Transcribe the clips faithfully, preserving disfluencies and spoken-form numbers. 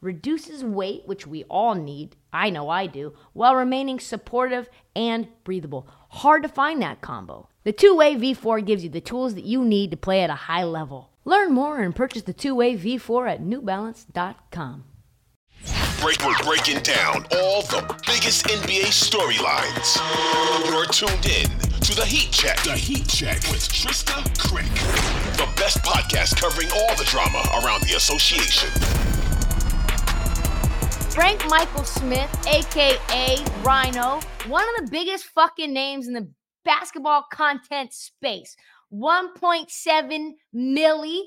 reduces weight, which we all need, I know I do, while remaining supportive and breathable. Hard to find that combo. The two-way V four gives you the tools that you need to play at a high level. Learn more and purchase the two-way V four at new balance dot com. Break, we're breaking down all the biggest N B A storylines. You're tuned in to The Heat Check. The Heat Check with Trysta Crick. The best podcast covering all the drama around the association. Frank Michael Smith, a k a. Rhino, one of the biggest fucking names in the basketball content space. one point seven million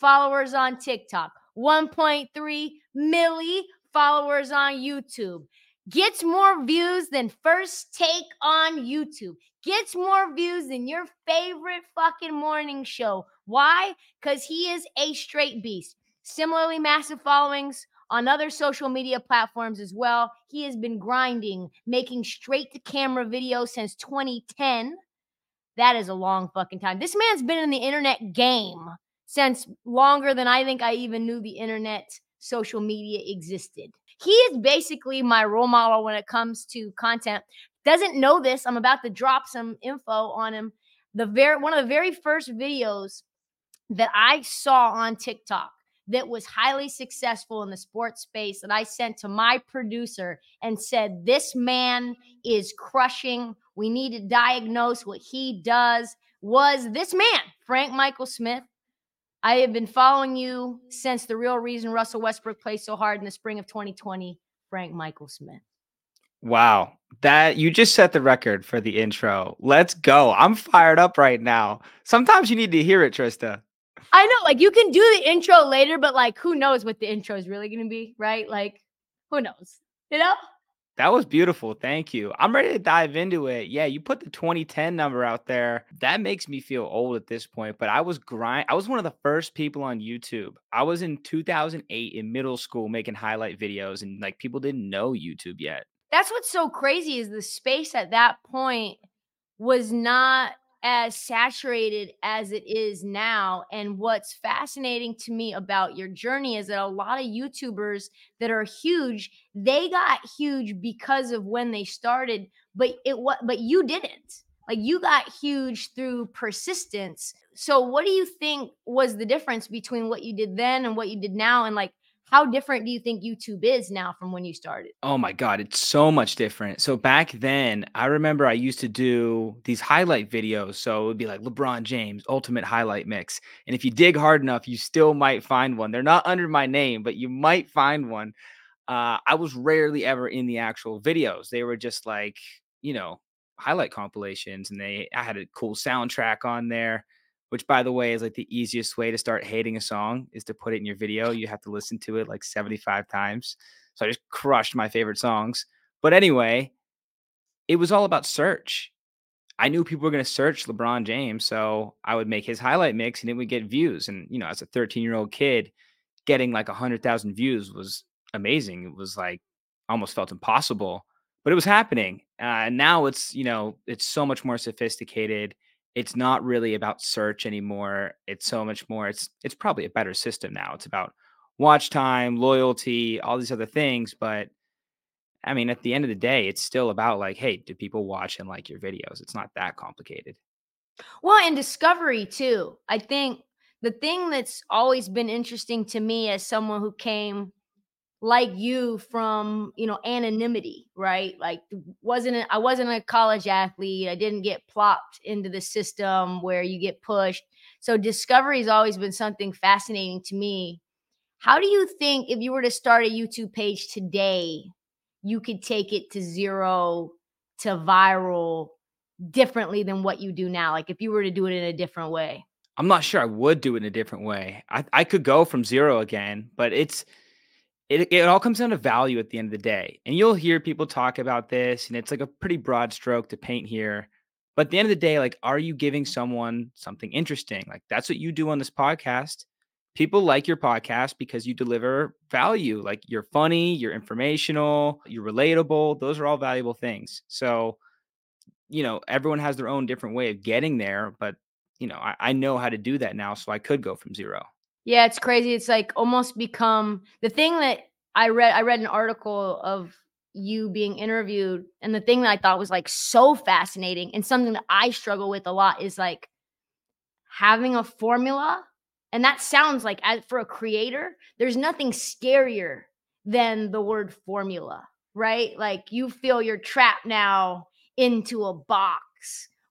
followers on TikTok. one point three million followers on YouTube, gets more views than First Take on YouTube, gets more views than your favorite fucking morning show. Why? Because he is a straight beast. Similarly, massive followings on other social media platforms as well. He has been grinding, making straight-to-camera videos since twenty ten. That is a long fucking time. This man's been in the internet game since longer than I think I even knew the internet social media existed. He is basically my role model when it comes to content. Doesn't know this. I'm about to drop some info on him. The very one of the very first videos that I saw on TikTok that was highly successful in the sports space that I sent to my producer and said, this man is crushing. We need to diagnose what he does. Was this man, Frank Michael Smith. I have been following you since the real reason Russell Westbrook played so hard in the spring of twenty twenty, Frank Michael Smith. Wow. That you just set the record for the intro. Let's go. I'm fired up right now. Sometimes you need to hear it, Trysta. I know, like you can do the intro later, but like who knows what the intro is really going to be, right? Like who knows, you know? That was beautiful. Thank you. I'm ready to dive into it. Yeah, you put the twenty ten number out there. That makes me feel old at this point, but I was grind. I was one of the first people on YouTube. I was in two thousand eight in middle school making highlight videos, and like people didn't know YouTube yet. That's what's so crazy is the space at that point was not as saturated as it is now. And what's fascinating to me about your journey is that a lot of YouTubers that are huge, they got huge because of when they started, but it was, but you didn't. Like you got huge through persistence. So what do you think was the difference between what you did then and what you did now? And like, how different do you think YouTube is now from when you started? Oh my God, it's so much different. So back then, I remember I used to do these highlight videos. So it would be like LeBron James, ultimate highlight mix. And if you dig hard enough, you still might find one. They're not under my name, but you might find one. Uh, I was rarely ever in the actual videos. They were just like, you know, highlight compilations. And they, I had a cool soundtrack on there, which by the way is like the easiest way to start hating a song is to put it in your video. You have to listen to it like seventy-five times. So I just crushed my favorite songs. But anyway, it was all about search. I knew people were going to search LeBron James. So I would make his highlight mix and it would get views. And, you know, as a thirteen year old kid, getting like a hundred thousand views was amazing. It was like almost felt impossible, but it was happening. Uh, now it's, you know, it's so much more sophisticated. It's not really about search anymore. It's so much more. It's it's probably a better system now. It's about watch time, loyalty, all these other things. But I mean, at the end of the day, it's still about like, hey, do people watch and like your videos? It's not that complicated. Well, and discovery too. I think the thing that's always been interesting to me as someone who came like you from, you know, anonymity, right? Like wasn't, I wasn't a college athlete. I didn't get plopped into the system where you get pushed. So discovery has always been something fascinating to me. How do you think if you were to start a YouTube page today, you could take it to zero to viral differently than what you do now? Like if you were to do it in a different way? I'm not sure I would do it in a different way. I, I could go from zero again, but it's, it, it all comes down to value at the end of the day. And you'll hear people talk about this, and it's like a pretty broad stroke to paint here. But at the end of the day, like, are you giving someone something interesting? Like, that's what you do on this podcast. People like your podcast because you deliver value. Like, you're funny, you're informational, you're relatable. Those are all valuable things. So, you know, everyone has their own different way of getting there, but you know, I, I know how to do that now. So I could go from zero. Yeah. It's crazy. It's like almost become the thing that I read, I read an article of you being interviewed. And the thing that I thought was like so fascinating and something that I struggle with a lot is like having a formula. And that sounds like, as for a creator, there's nothing scarier than the word formula, right? Like, you feel you're trapped now into a box.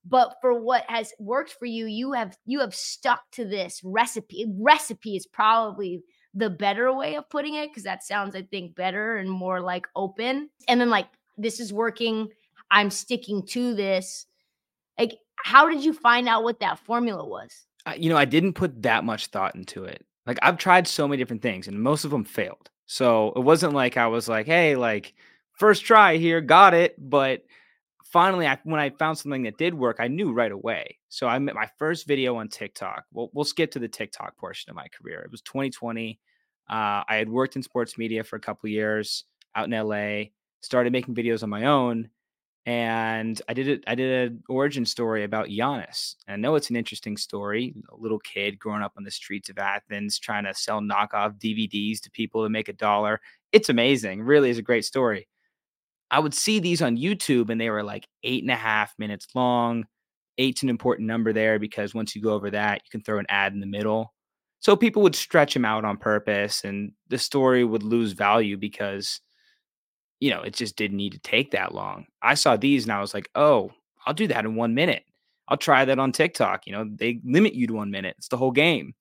But for what has worked for you, you have you have stuck to this recipe. Recipe is probably the better way of putting it, because that sounds, I think, better and more like open. And then like, this is working. I'm sticking to this. Like, how did you find out what that formula was? I, you know, I didn't put that much thought into it. Like, I've tried so many different things and most of them failed. So it wasn't like I was like, hey, like first try here, got it. But finally, I, when I found something that did work, I knew right away. So I made my first video on TikTok. We'll, we'll skip to the TikTok portion of my career. It was twenty twenty. Uh, I had worked in sports media for a couple of years out in L A, started making videos on my own. And I did it. I did an origin story about Giannis. And I know it's an interesting story. A little kid growing up on the streets of Athens, trying to sell knockoff D V Ds to people to make a dollar. It's amazing. Really is a great story. I would see these on YouTube and they were like eight and a half minutes long. Eight's an important number there because once you go over that, you can throw an ad in the middle. So people would stretch them out on purpose and the story would lose value because, you know, it just didn't need to take that long. I saw these and I was like, oh, I'll do that in one minute. I'll try that on TikTok. You know, they limit you to one minute. It's the whole game.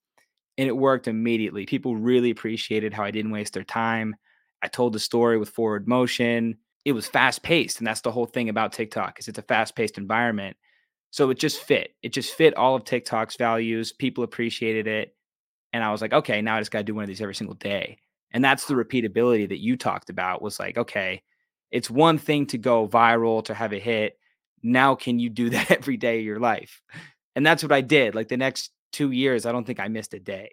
And it worked immediately. People really appreciated how I didn't waste their time. I told the story with forward motion. It was fast paced. And that's the whole thing about TikTok is it's a fast paced environment. So it just fit. It just fit all of TikTok's values. People appreciated it. And I was like, okay, now I just got to do one of these every single day. And that's the repeatability that you talked about was like, okay, it's one thing to go viral, to have a hit. Now can you do that every day of your life? And that's what I did. Like the next two years, I don't think I missed a day.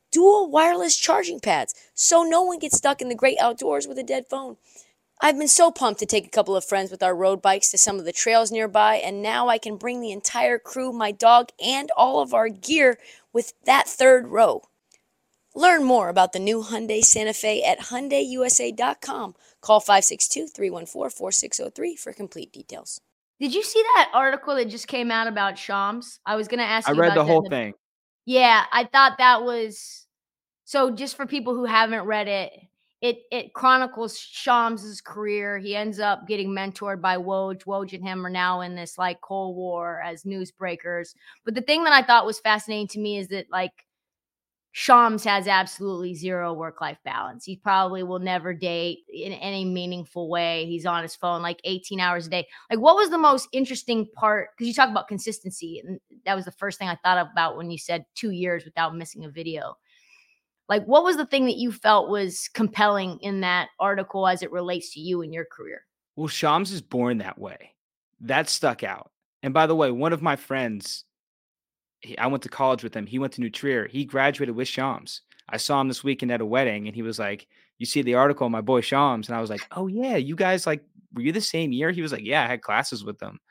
dual wireless charging pads so no one gets stuck in the great outdoors with a dead phone. I've been so pumped to take a couple of friends with our road bikes to some of the trails nearby, and now I can bring the entire crew, my dog, and all of our gear with that third row. Learn more about the new Hyundai Santa Fe at Hyundai U S A dot com. Call five six two, three one four, four six zero three for complete details. Did you see that article that just came out about Shams? I was going to ask you about that. I read the whole thing. Yeah, I thought that was, so just for people who haven't read it, it it chronicles Shams' career. He ends up getting mentored by Woj. Woj and him are now in this like Cold War as newsbreakers. But the thing that I thought was fascinating to me is that like Shams has absolutely zero work-life balance. He probably will never date in any meaningful way. He's on his phone like eighteen hours a day. Like, what was the most interesting part? Because you talk about consistency, and that was the first thing I thought about when you said two years without missing a video. Like, what was the thing that you felt was compelling in that article as it relates to you and your career? Well, Shams is born that way. That stuck out. And by the way, one of my friends, I went to college with him. He went to New Trier. He graduated with Shams. I saw him this weekend at a wedding and he was like, you see the article on my boy Shams? And I was like, oh yeah, you guys like, were you the same year? He was like, yeah, I had classes with them.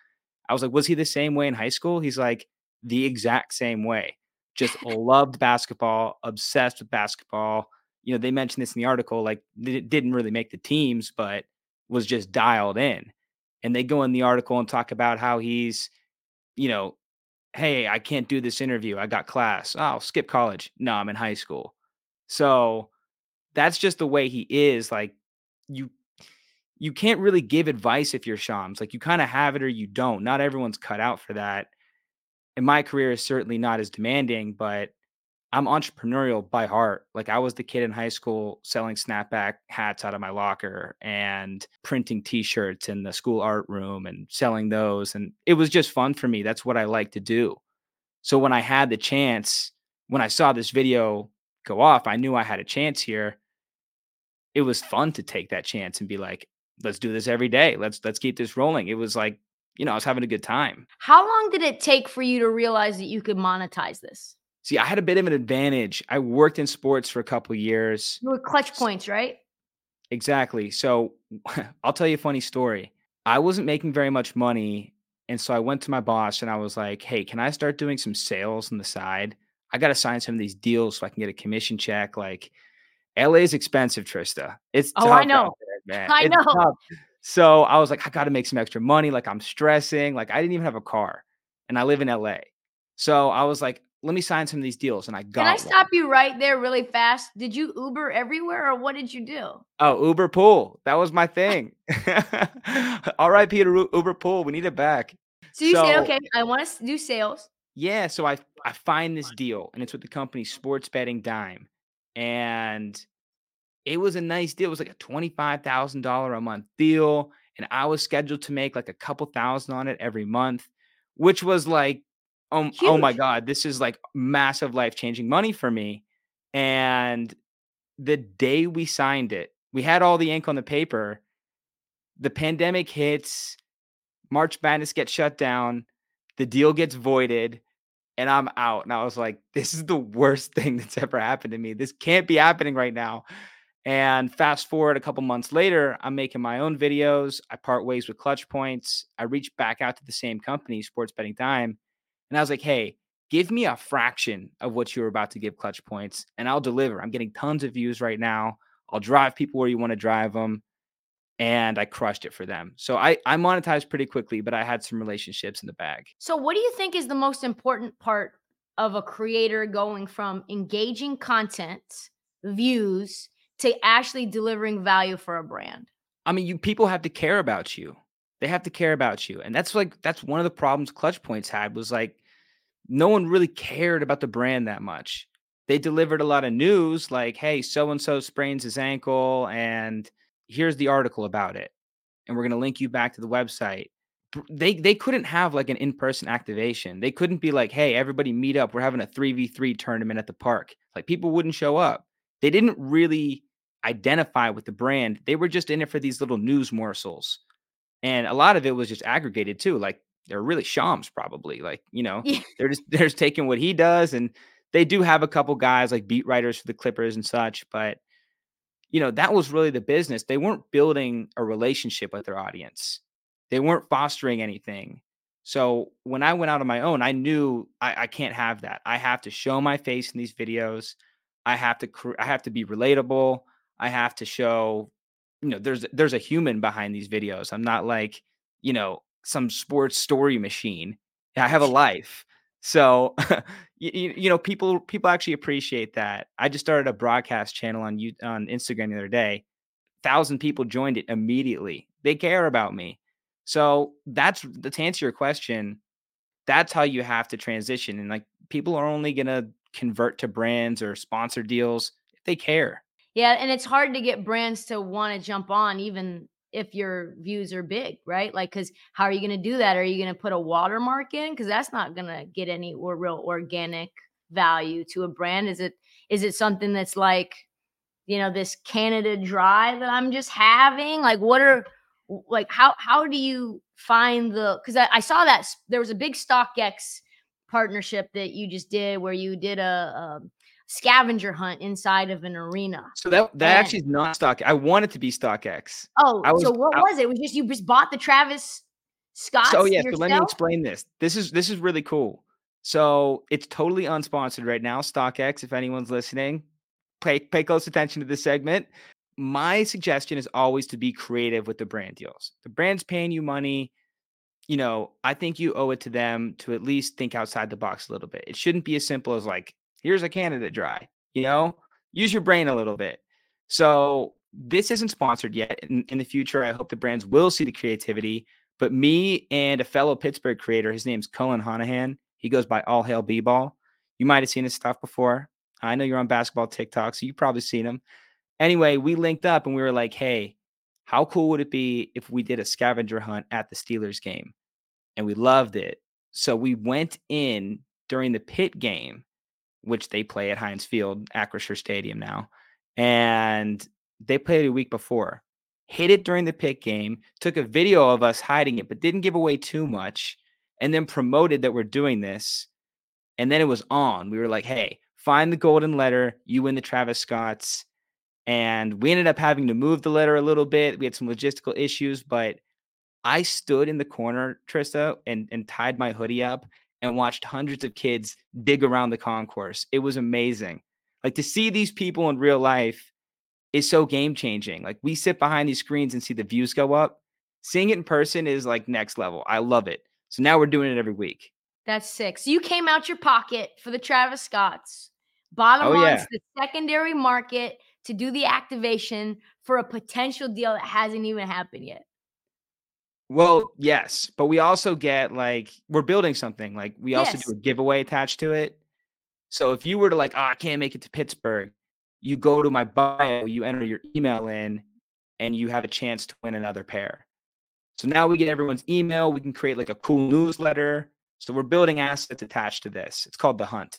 I was like, was he the same way in high school? He's like, the exact same way. Just loved basketball, obsessed with basketball. You know, they mentioned this in the article, like it didn't really make the teams, but was just dialed in. And they go in the article and talk about how he's, you know, hey, I can't do this interview. I got class. Oh, I'll skip college. No, I'm in high school. So that's just the way he is. Like you, you can't really give advice if you're Shams. Like, you kind of have it or you don't. Not everyone's cut out for that. And my career is certainly not as demanding, but I'm entrepreneurial by heart. Like, I was the kid in high school selling snapback hats out of my locker and printing t-shirts in the school art room and selling those. And it was just fun for me. That's what I like to do. So when I had the chance, when I saw this video go off, I knew I had a chance here. It was fun to take that chance and be like, let's do this every day. Let's, let's keep this rolling. It was like, you know, I was having a good time. How long did it take for you to realize that you could monetize this? See, I had a bit of an advantage. I worked in sports for a couple of years. You were Clutch Points, right? Exactly. So I'll tell you a funny story. I wasn't making very much money. And so I went to my boss and I was like, hey, can I start doing some sales on the side? I got to sign some of these deals so I can get a commission check. Like, L A is expensive, Trysta. It's oh, I know. There, man. I it's know. Tough. So I was like, I got to make some extra money. Like, I'm stressing. Like, I didn't even have a car and I live in L A. So I was like, let me sign some of these deals. And I got Can I stop one. you right there really fast? Did you Uber everywhere or what did you do? Oh, Uber pool. That was my thing. All right, Peter, Uber pool. We need it back. So you so, said, okay, I want to do sales. Yeah. So I, I find this deal and it's with the company Sports Betting Dime. And it was a nice deal. It was like a twenty-five thousand dollars a month deal. And I was scheduled to make like a couple thousand on it every month, which was like, Oh, oh my God, this is like massive life-changing money for me. And the day we signed it, we had all the ink on the paper. The pandemic hits, March Madness gets shut down, the deal gets voided, and I'm out. And I was like, this is the worst thing that's ever happened to me. This can't be happening right now. And fast forward a couple months later, I'm making my own videos. I part ways with Clutch Points. I reach back out to the same company, Sports Betting Dime. And I was like, hey, give me a fraction of what you were about to give Clutch Points and I'll deliver. I'm getting tons of views right now. I'll drive people where you want to drive them. And I crushed it for them. So I, I monetized pretty quickly, but I had some relationships in the bag. So what do you think is the most important part of a creator going from engaging content, views, to actually delivering value for a brand? I mean, you people have to care about you. They have to care about you. And that's like, that's one of the problems Clutch Points had was like, no one really cared about the brand that much. They delivered a lot of news like, hey, so-and-so sprains his ankle and here's the article about it. And we're going to link you back to the website. They they couldn't have like an in-person activation. They couldn't be like, hey, everybody meet up. We're having a three v three tournament at the park. Like, people wouldn't show up. They didn't really identify with the brand. They were just in it for these little news morsels. And a lot of it was just aggregated too. Like, they're really Shams probably. Like, you know, yeah. they're just they're just taking what he does. And they do have a couple guys like beat writers for the Clippers and such. But, you know, that was really the business. They weren't building a relationship with their audience. They weren't fostering anything. So when I went out on my own, I knew I, I can't have that. I have to show my face in these videos. I have to cr- I have to be relatable. I have to show, you know, there's, there's a human behind these videos. I'm not like, you know, some sports story machine. I have a life. So, you, you know, people, people actually appreciate that. I just started a broadcast channel on you on Instagram the other day, a thousand people joined it immediately. They care about me. So that's, to answer your question, that's how you have to transition. And like, people are only going to convert to brands or sponsor deals if they care. Yeah, and it's hard to get brands to want to jump on even if your views are big, right? Like, because how are you going to do that? Are you going to put a watermark in? Because that's not going to get any or real organic value to a brand. Is it? Is it something that's like, you know, this Canada Dry that I'm just having? Like, what are, like, how how do you find the, because I, I saw that there was a big StockX partnership that you just did where you did a, a scavenger hunt inside of an arena. So that that and, actually is not Stock. I want it to be StockX. Oh, was, so what I, was it? It was just you just bought the Travis Scott. So yeah, yourself? So let me explain this. This is this is really cool. So it's totally unsponsored right now. StockX, if anyone's listening, pay pay close attention to this segment. My suggestion is always to be creative with the brand deals. The brand's paying you money. You know, I think you owe it to them to at least think outside the box a little bit. It shouldn't be as simple as like, here's a Canada Dry, you know, use your brain a little bit. So this isn't sponsored yet. In, in the future, I hope the brands will see the creativity. But me and a fellow Pittsburgh creator, his name's Colin Honahan. He goes by All Hail B ball. You might have seen his stuff before. I know you're on basketball TikTok, so you've probably seen him. Anyway, we linked up and we were like, hey, how cool would it be if we did a scavenger hunt at the Steelers game? And we loved it. So we went in during the Pitt game, which they play at Heinz Field, Acrisure Stadium now. And they played a week before. Hid it during the Pitt game, took a video of us hiding it, but didn't give away too much, and then promoted that we're doing this. And then it was on. We were like, hey, find the golden letter. You win the Travis Scott's. And we ended up having to move the letter a little bit. We had some logistical issues, but I stood in the corner, Trysta, and, and tied my hoodie up and watched hundreds of kids dig around the concourse. It was amazing. Like, to see these people in real life is so game-changing. Like, we sit behind these screens and see the views go up. Seeing it in person is like next level. I love it. So now we're doing it every week. That's sick. So you came out your pocket for the Travis Scott's. Bottom oh, line, yeah. The secondary market to do the activation for a potential deal that hasn't even happened yet. Well, yes, but we also get, like, we're building something. Like, we yes. also do a giveaway attached to it. So if you were to like, oh, I can't make it to Pittsburgh, you go to my bio, you enter your email in, and you have a chance to win another pair. So now we get everyone's email. We can create like a cool newsletter. So we're building assets attached to this. It's called The Hunt.